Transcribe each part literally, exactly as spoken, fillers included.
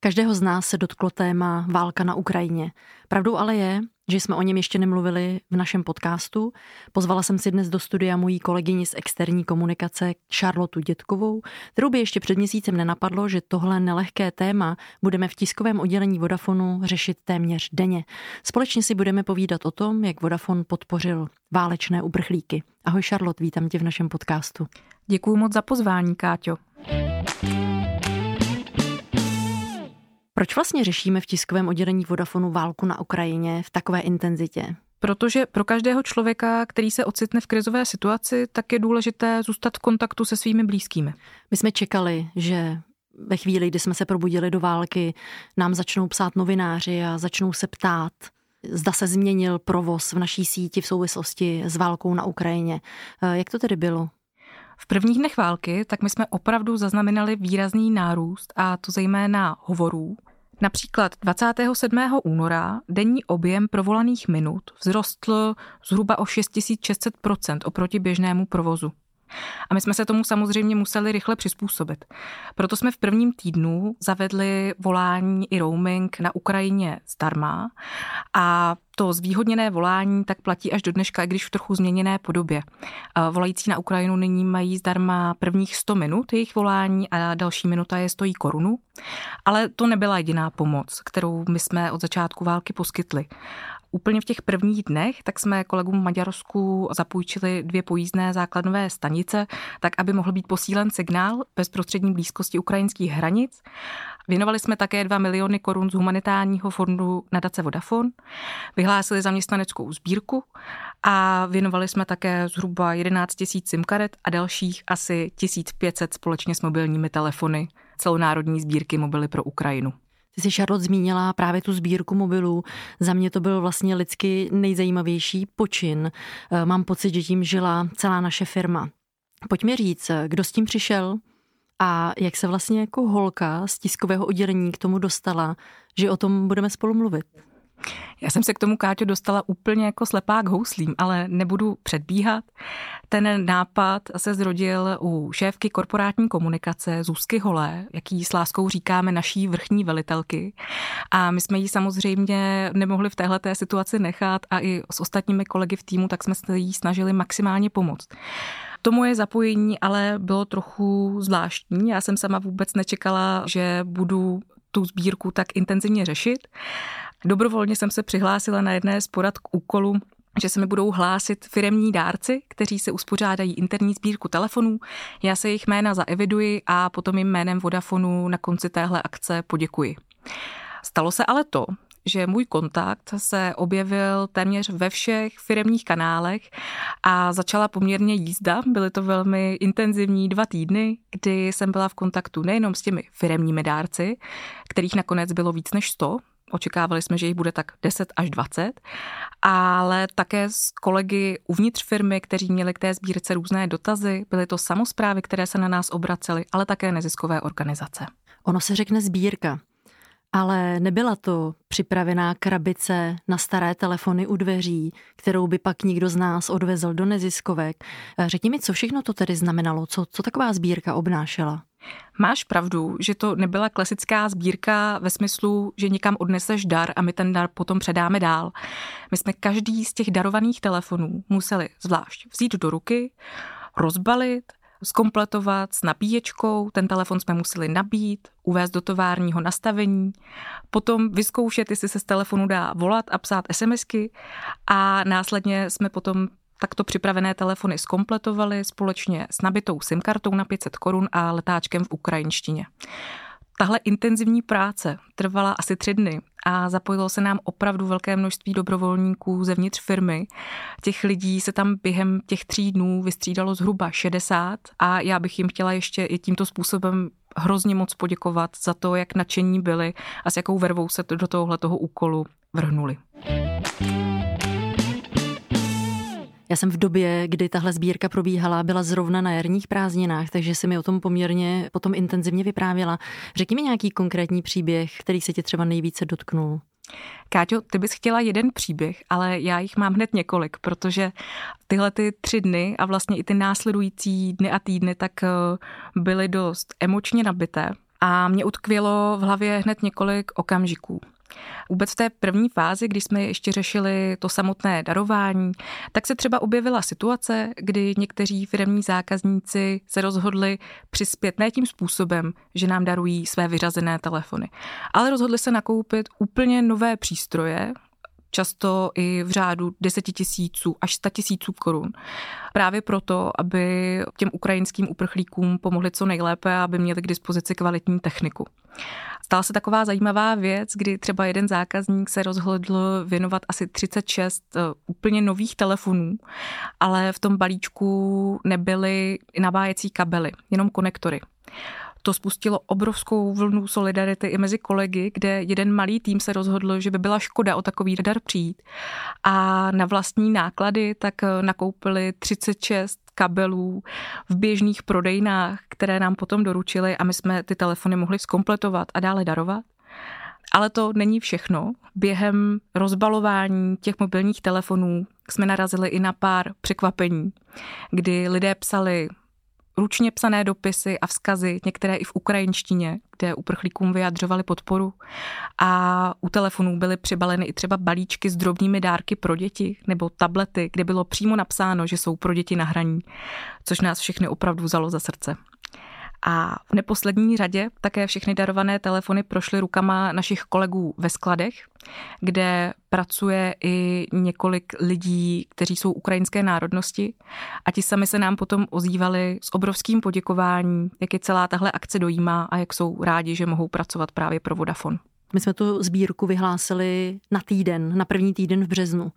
Každého z nás se dotklo téma válka na Ukrajině. Pravdou ale je, že jsme o něm ještě nemluvili v našem podcastu. Pozvala jsem si dnes do studia mojí kolegyni z externí komunikace Charlotte Dětkovou, kterou by ještě před měsícem nenapadlo, že tohle nelehké téma budeme v tiskovém oddělení Vodafonu řešit téměř denně. Společně si budeme povídat o tom, jak Vodafone podpořil válečné uprchlíky. Ahoj Charlotte, vítám tě v našem podcastu. Děkuju moc za pozvání, Káťo. Proč vlastně řešíme v tiskovém oddělení Vodafonu válku na Ukrajině v takové intenzitě? Protože pro každého člověka, který se ocitne v krizové situaci, tak je důležité zůstat v kontaktu se svými blízkými. My jsme čekali, že ve chvíli, kdy jsme se probudili do války, nám začnou psát novináři a začnou se ptát, zda se změnil provoz v naší síti v souvislosti s válkou na Ukrajině. Jak to tedy bylo? V prvních dnech války tak my jsme opravdu zaznamenali výrazný nárůst, a to zejména hovorů. Například dvacátého sedmého února denní objem provolaných minut vzrostl zhruba o šest tisíc šest set procent oproti běžnému provozu. A my jsme se tomu samozřejmě museli rychle přizpůsobit. Proto jsme v prvním týdnu zavedli volání i roaming na Ukrajině zdarma a to zvýhodněné volání tak platí až do dneška, i když v trochu změněné podobě. Volající na Ukrajinu nyní mají zdarma prvních sto minut jejich volání a další minuta je stojí korunu. Ale to nebyla jediná pomoc, kterou my jsme od začátku války poskytli. Úplně v těch prvních dnech tak jsme kolegům v Maďarsku zapůjčili dvě pojízdné základnové stanice, tak aby mohl být posílen signál bezprostřední blízkosti ukrajinských hranic. Věnovali jsme také dva miliony korun z humanitárního fondu nadace Vodafone. Vyhlásili zaměstnaneckou sbírku a věnovali jsme také zhruba jedenáct tisíc simkaret a dalších asi tisíc pět set společně s mobilními telefony celonárodní sbírky mobily pro Ukrajinu. Ty jsi, Charlotte, zmínila právě tu sbírku mobilů. Za mě to byl vlastně lidsky nejzajímavější počin. Mám pocit, že tím žila celá naše firma. Pojď mi říct, kdo s tím přišel a jak se vlastně jako holka z tiskového oddělení k tomu dostala, že o tom budeme spolu mluvit. Já jsem se k tomu, Káťo, dostala úplně jako slepá k houslím, ale nebudu předbíhat. Ten nápad se zrodil u šéfky korporátní komunikace Zuzky Holé, jaký s láskou říkáme naší vrchní velitelky. A my jsme ji samozřejmě nemohli v téhleté situaci nechat a i s ostatními kolegy v týmu, tak jsme se jí snažili maximálně pomoct. To moje zapojení ale bylo trochu zvláštní. Já jsem sama vůbec nečekala, že budu tu sbírku tak intenzivně řešit. Dobrovolně jsem se přihlásila na jedné z porad k úkolu, že se mi budou hlásit firemní dárci, kteří se uspořádají interní sbírku telefonů. Já se jejich jména zaeviduji a potom jim jménem Vodafonu na konci téhle akce poděkuji. Stalo se ale to, že můj kontakt se objevil téměř ve všech firemních kanálech a začala poměrně jízda. Byly to velmi intenzivní dva týdny, kdy jsem byla v kontaktu nejenom s těmi firemními dárci, kterých nakonec bylo víc než sto, očekávali jsme, že jich bude tak deset až dvacet, ale také s kolegy uvnitř firmy, kteří měli k té sbírce různé dotazy, byly to samosprávy, které se na nás obracely, ale také neziskové organizace. Ono se řekne sbírka, ale nebyla to připravená krabice na staré telefony u dveří, kterou by pak nikdo z nás odvezl do neziskovek. Řekni mi, co všechno to tedy znamenalo, co, co taková sbírka obnášela? Máš pravdu, že to nebyla klasická sbírka ve smyslu, že někam odneseš dar a my ten dar potom předáme dál. My jsme každý z těch darovaných telefonů museli zvlášť vzít do ruky, rozbalit, zkompletovat s nabíječkou, ten telefon jsme museli nabít, uvést do továrního nastavení, potom vyzkoušet, jestli se z telefonu dá volat a psát SMSky a následně jsme potom takto připravené telefony zkompletovali společně s nabitou simkartou na pět set korun a letáčkem v ukrajinštině. Tahle intenzivní práce trvala asi tři dny a zapojilo se nám opravdu velké množství dobrovolníků zevnitř firmy. Těch lidí se tam během těch tří dnů vystřídalo zhruba šedesát a já bych jim chtěla ještě i tímto způsobem hrozně moc poděkovat za to, jak nadšení byli a s jakou vervou se do tohohletoho úkolu vrhnuli. Já jsem v době, kdy tahle sbírka probíhala, byla zrovna na jarních prázdninách, takže si mi o tom poměrně potom intenzivně vyprávěla. Řekni mi nějaký konkrétní příběh, který se tě třeba nejvíce dotknul. Káťo, ty bys chtěla jeden příběh, ale já jich mám hned několik, protože tyhle ty tři dny a vlastně i ty následující dny a týdny tak byly dost emočně nabité a mě utkvělo v hlavě hned několik okamžiků. Vůbec v té první fázi, když jsme ještě řešili to samotné darování, tak se třeba objevila situace, kdy někteří firemní zákazníci se rozhodli přispět ne tím způsobem, že nám darují své vyřazené telefony, ale rozhodli se nakoupit úplně nové přístroje, často i v řádu deseti tisíců až sta tisíců korun. Právě proto, aby těm ukrajinským uprchlíkům pomohli co nejlépe, aby měli k dispozici kvalitní techniku. Stala se taková zajímavá věc, kdy třeba jeden zákazník se rozhodl věnovat asi třicet šest úplně nových telefonů, ale v tom balíčku nebyly nabájecí kabely, jenom konektory. To spustilo obrovskou vlnu solidarity i mezi kolegy, kde jeden malý tým se rozhodl, že by byla škoda o takový radar přijít. A na vlastní náklady tak nakoupili třicet šest kabelů v běžných prodejnách, které nám potom doručili a my jsme ty telefony mohli zkompletovat a dále darovat. Ale to není všechno. Během rozbalování těch mobilních telefonů jsme narazili i na pár překvapení, kdy lidé psali ručně psané dopisy a vzkazy, některé i v ukrajinštině, kde uprchlíkům vyjadřovali podporu. A u telefonů byly přibaleny i třeba balíčky s drobnými dárky pro děti nebo tablety, kde bylo přímo napsáno, že jsou pro děti na hraní, což nás všechny opravdu vzalo za srdce. A v neposlední řadě také všechny darované telefony prošly rukama našich kolegů ve skladech, kde pracuje i několik lidí, kteří jsou ukrajinské národnosti a ti sami se nám potom ozývali s obrovským poděkováním, jak je celá tahle akce dojímá a jak jsou rádi, že mohou pracovat právě pro Vodafone. My jsme tu sbírku vyhlásili na týden, na první týden v březnu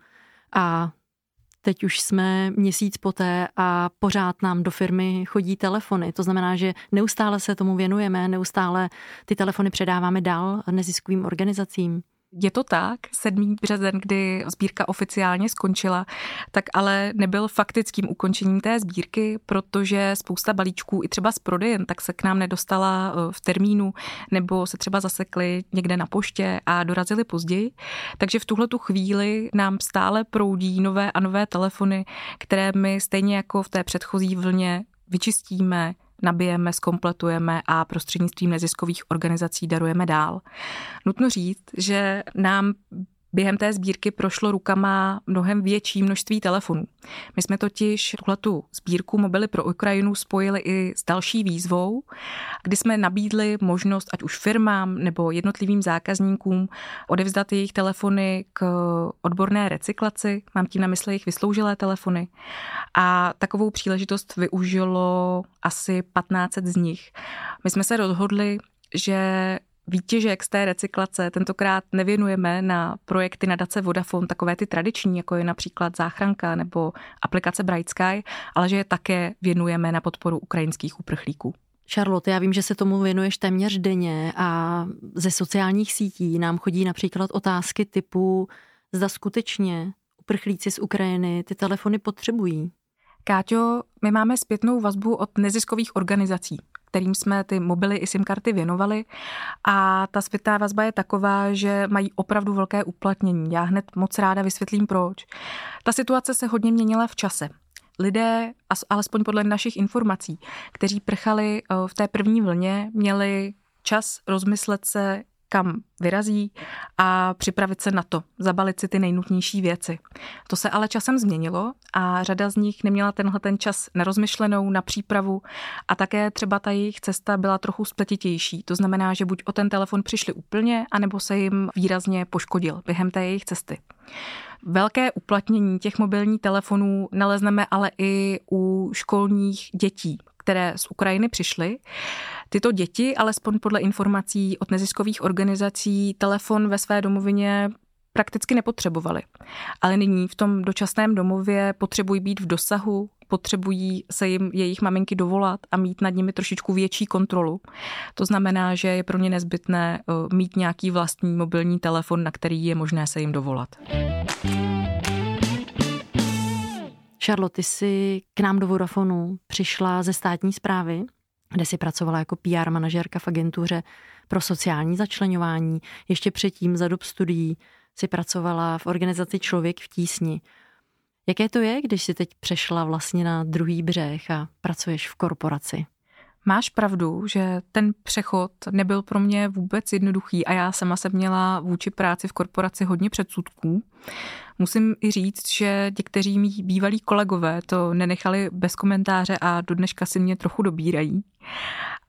a teď už jsme měsíc poté a pořád nám do firmy chodí telefony. To znamená, že neustále se tomu věnujeme, neustále ty telefony předáváme dál neziskovým organizacím. Je to tak, sedmého března, kdy sbírka oficiálně skončila, tak ale nebyl faktickým ukončením té sbírky, protože spousta balíčků i třeba z prodejen tak se k nám nedostala v termínu nebo se třeba zasekly někde na poště a dorazily později. Takže v tuhletu chvíli nám stále proudí nové a nové telefony, které my stejně jako v té předchozí vlně vyčistíme, nabijeme, zkompletujeme a prostřednictvím neziskových organizací darujeme dál. Nutno říct, že nám během té sbírky prošlo rukama mnohem větší množství telefonů. My jsme totiž tuhletu sbírku Mobily pro Ukrajinu spojili i s další výzvou, kdy jsme nabídli možnost ať už firmám nebo jednotlivým zákazníkům odevzdat jejich telefony k odborné recyklaci, mám tím na mysli jejich vysloužilé telefony. A takovou příležitost využilo asi patnáct set z nich. My jsme se rozhodli, že výtěžek z té recyklace tentokrát nevěnujeme na projekty nadace Vodafone, takové ty tradiční, jako je například Záchranka nebo aplikace BrightSky, ale že je také věnujeme na podporu ukrajinských uprchlíků. Charlotte, já vím, že se tomu věnuješ téměř denně a ze sociálních sítí nám chodí například otázky typu, zda skutečně uprchlíci z Ukrajiny ty telefony potřebují. Káťo, my máme zpětnou vazbu od neziskových organizací, kterým jsme ty mobily i SIM karty věnovali. A ta zpětná vazba je taková, že mají opravdu velké uplatnění. Já hned moc ráda vysvětlím, proč. Ta situace se hodně měnila v čase. Lidé, alespoň podle našich informací, kteří prchali v té první vlně, měli čas rozmyslet se, kam vyrazí a připravit se na to, zabalit si ty nejnutnější věci. To se ale časem změnilo a řada z nich neměla tenhle ten čas na rozmyšlenou, na přípravu a také třeba ta jejich cesta byla trochu spletitější. To znamená, že buď o ten telefon přišli úplně, anebo se jim výrazně poškodil během té jejich cesty. Velké uplatnění těch mobilních telefonů nalezneme ale i u školních dětí, které z Ukrajiny přišly. Tyto děti, alespoň podle informací od neziskových organizací, telefon ve své domovině prakticky nepotřebovali. Ale nyní v tom dočasném domově potřebují být v dosahu, potřebují se jim jejich maminky dovolat a mít nad nimi trošičku větší kontrolu. To znamená, že je pro ně nezbytné mít nějaký vlastní mobilní telefon, na který je možné se jim dovolat. Charlotte, ty jsi k nám do Vodafonu přišla ze státní správy, kde jsi pracovala jako P R manažerka v agentuře pro sociální začleňování. Ještě předtím za dob studií jsi pracovala v organizaci Člověk v tísni. Jaké to je, když jsi teď přešla vlastně na druhý břeh a pracuješ v korporaci? Máš pravdu, že ten přechod nebyl pro mě vůbec jednoduchý a já sama jsem měla vůči práci v korporaci hodně předsudků. Musím i říct, že někteří mí bývalí kolegové to nenechali bez komentáře a do dneška si mě trochu dobírají.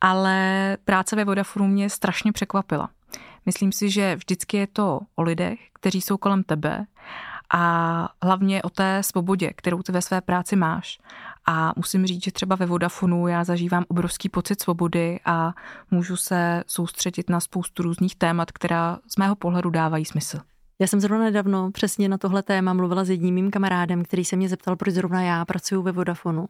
Ale práce ve Vodafonu mě strašně překvapila. Myslím si, že vždycky je to o lidech, kteří jsou kolem tebe a hlavně o té svobodě, kterou ty ve své práci máš. A musím říct, že třeba ve Vodafonu já zažívám obrovský pocit svobody a můžu se soustředit na spoustu různých témat, která z mého pohledu dávají smysl. Já jsem zrovna nedávno přesně na tohle téma mluvila s jedním mým kamarádem, který se mě zeptal, proč zrovna já pracuju ve Vodafonu,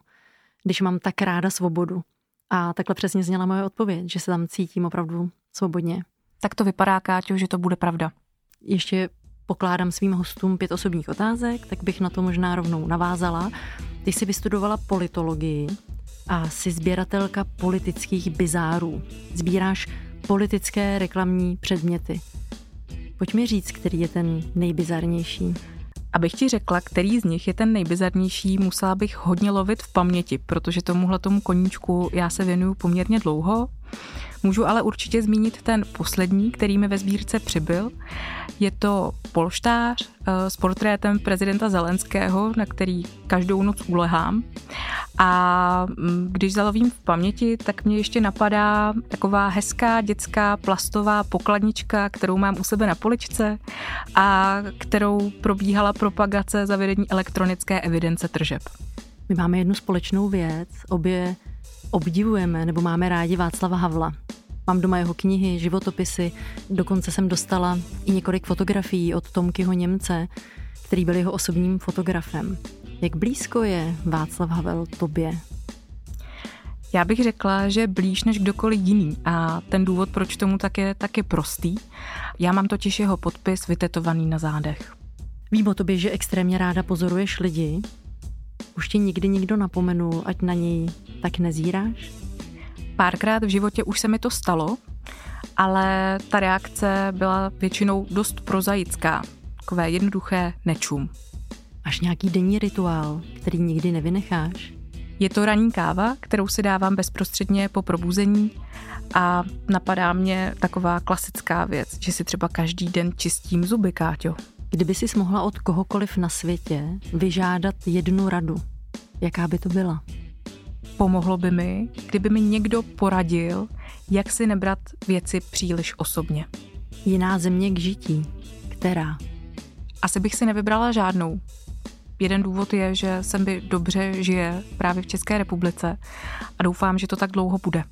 když mám tak ráda svobodu. A takhle přesně zněla moje odpověď, že se tam cítím opravdu svobodně. Tak to vypadá, Káťo, že to bude pravda. Ještě pokládám svým hostům pět osobních otázek, tak bych na to možná rovnou navázala. Ty jsi vystudovala politologii a jsi sběratelka politických bizárů. Sbíráš politické reklamní předměty. Pojď mi říct, který je ten nejbizarnější. Abych ti řekla, který z nich je ten nejbizarnější, musela bych hodně lovit v paměti, protože tomuhle tomu koníčku já se věnuju poměrně dlouho. Můžu ale určitě zmínit ten poslední, který mi ve sbírce přibyl. Je to polštář s portrétem prezidenta Zelenského, na který každou noc ulehám. A když zalovím v paměti, tak mě ještě napadá taková hezká dětská plastová pokladnička, kterou mám u sebe na poličce a kterou probíhala propagace zavedení elektronické evidence tržeb. My máme jednu společnou věc, obě obdivujeme nebo máme rádi Václava Havla. Mám doma jeho knihy, životopisy, dokonce jsem dostala i několik fotografií od Tomkyho Němce, který byl jeho osobním fotografem. Jak blízko je Václav Havel tobě? Já bych řekla, že blíž než kdokoliv jiný a ten důvod, proč tomu tak je, tak je prostý. Já mám totiž jeho podpis vytetovaný na zádech. Vím o tobě, že extrémně ráda pozoruješ lidi. Už ti nikdy nikdo napomenul, ať na něj tak nezíráš? Párkrát v životě už se mi to stalo, ale ta reakce byla většinou dost prozaická. Takové jednoduché nečum. Máš nějaký denní rituál, který nikdy nevynecháš? Je to ranní káva, kterou si dávám bezprostředně po probuzení a napadá mě taková klasická věc, že si třeba každý den čistím zuby, Káťo. Kdyby sis mohla od kohokoliv na světě vyžádat jednu radu, jaká by to byla? Pomohlo by mi, kdyby mi někdo poradil, jak si nebrat věci příliš osobně. Jiná země k žití, která? Asi bych si nevybrala žádnou. Jeden důvod je, že se mi dobře žije právě v České republice a doufám, že to tak dlouho bude.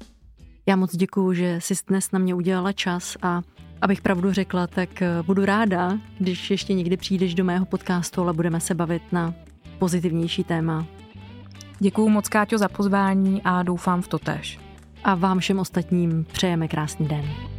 Já moc děkuju, že jsi dnes na mě udělala čas a abych pravdu řekla, tak budu ráda, když ještě někdy přijdeš do mého podcastu, ale budeme se bavit na pozitivnější téma. Děkuju moc, Káťo, za pozvání a doufám v totéž. A vám všem ostatním přejeme krásný den.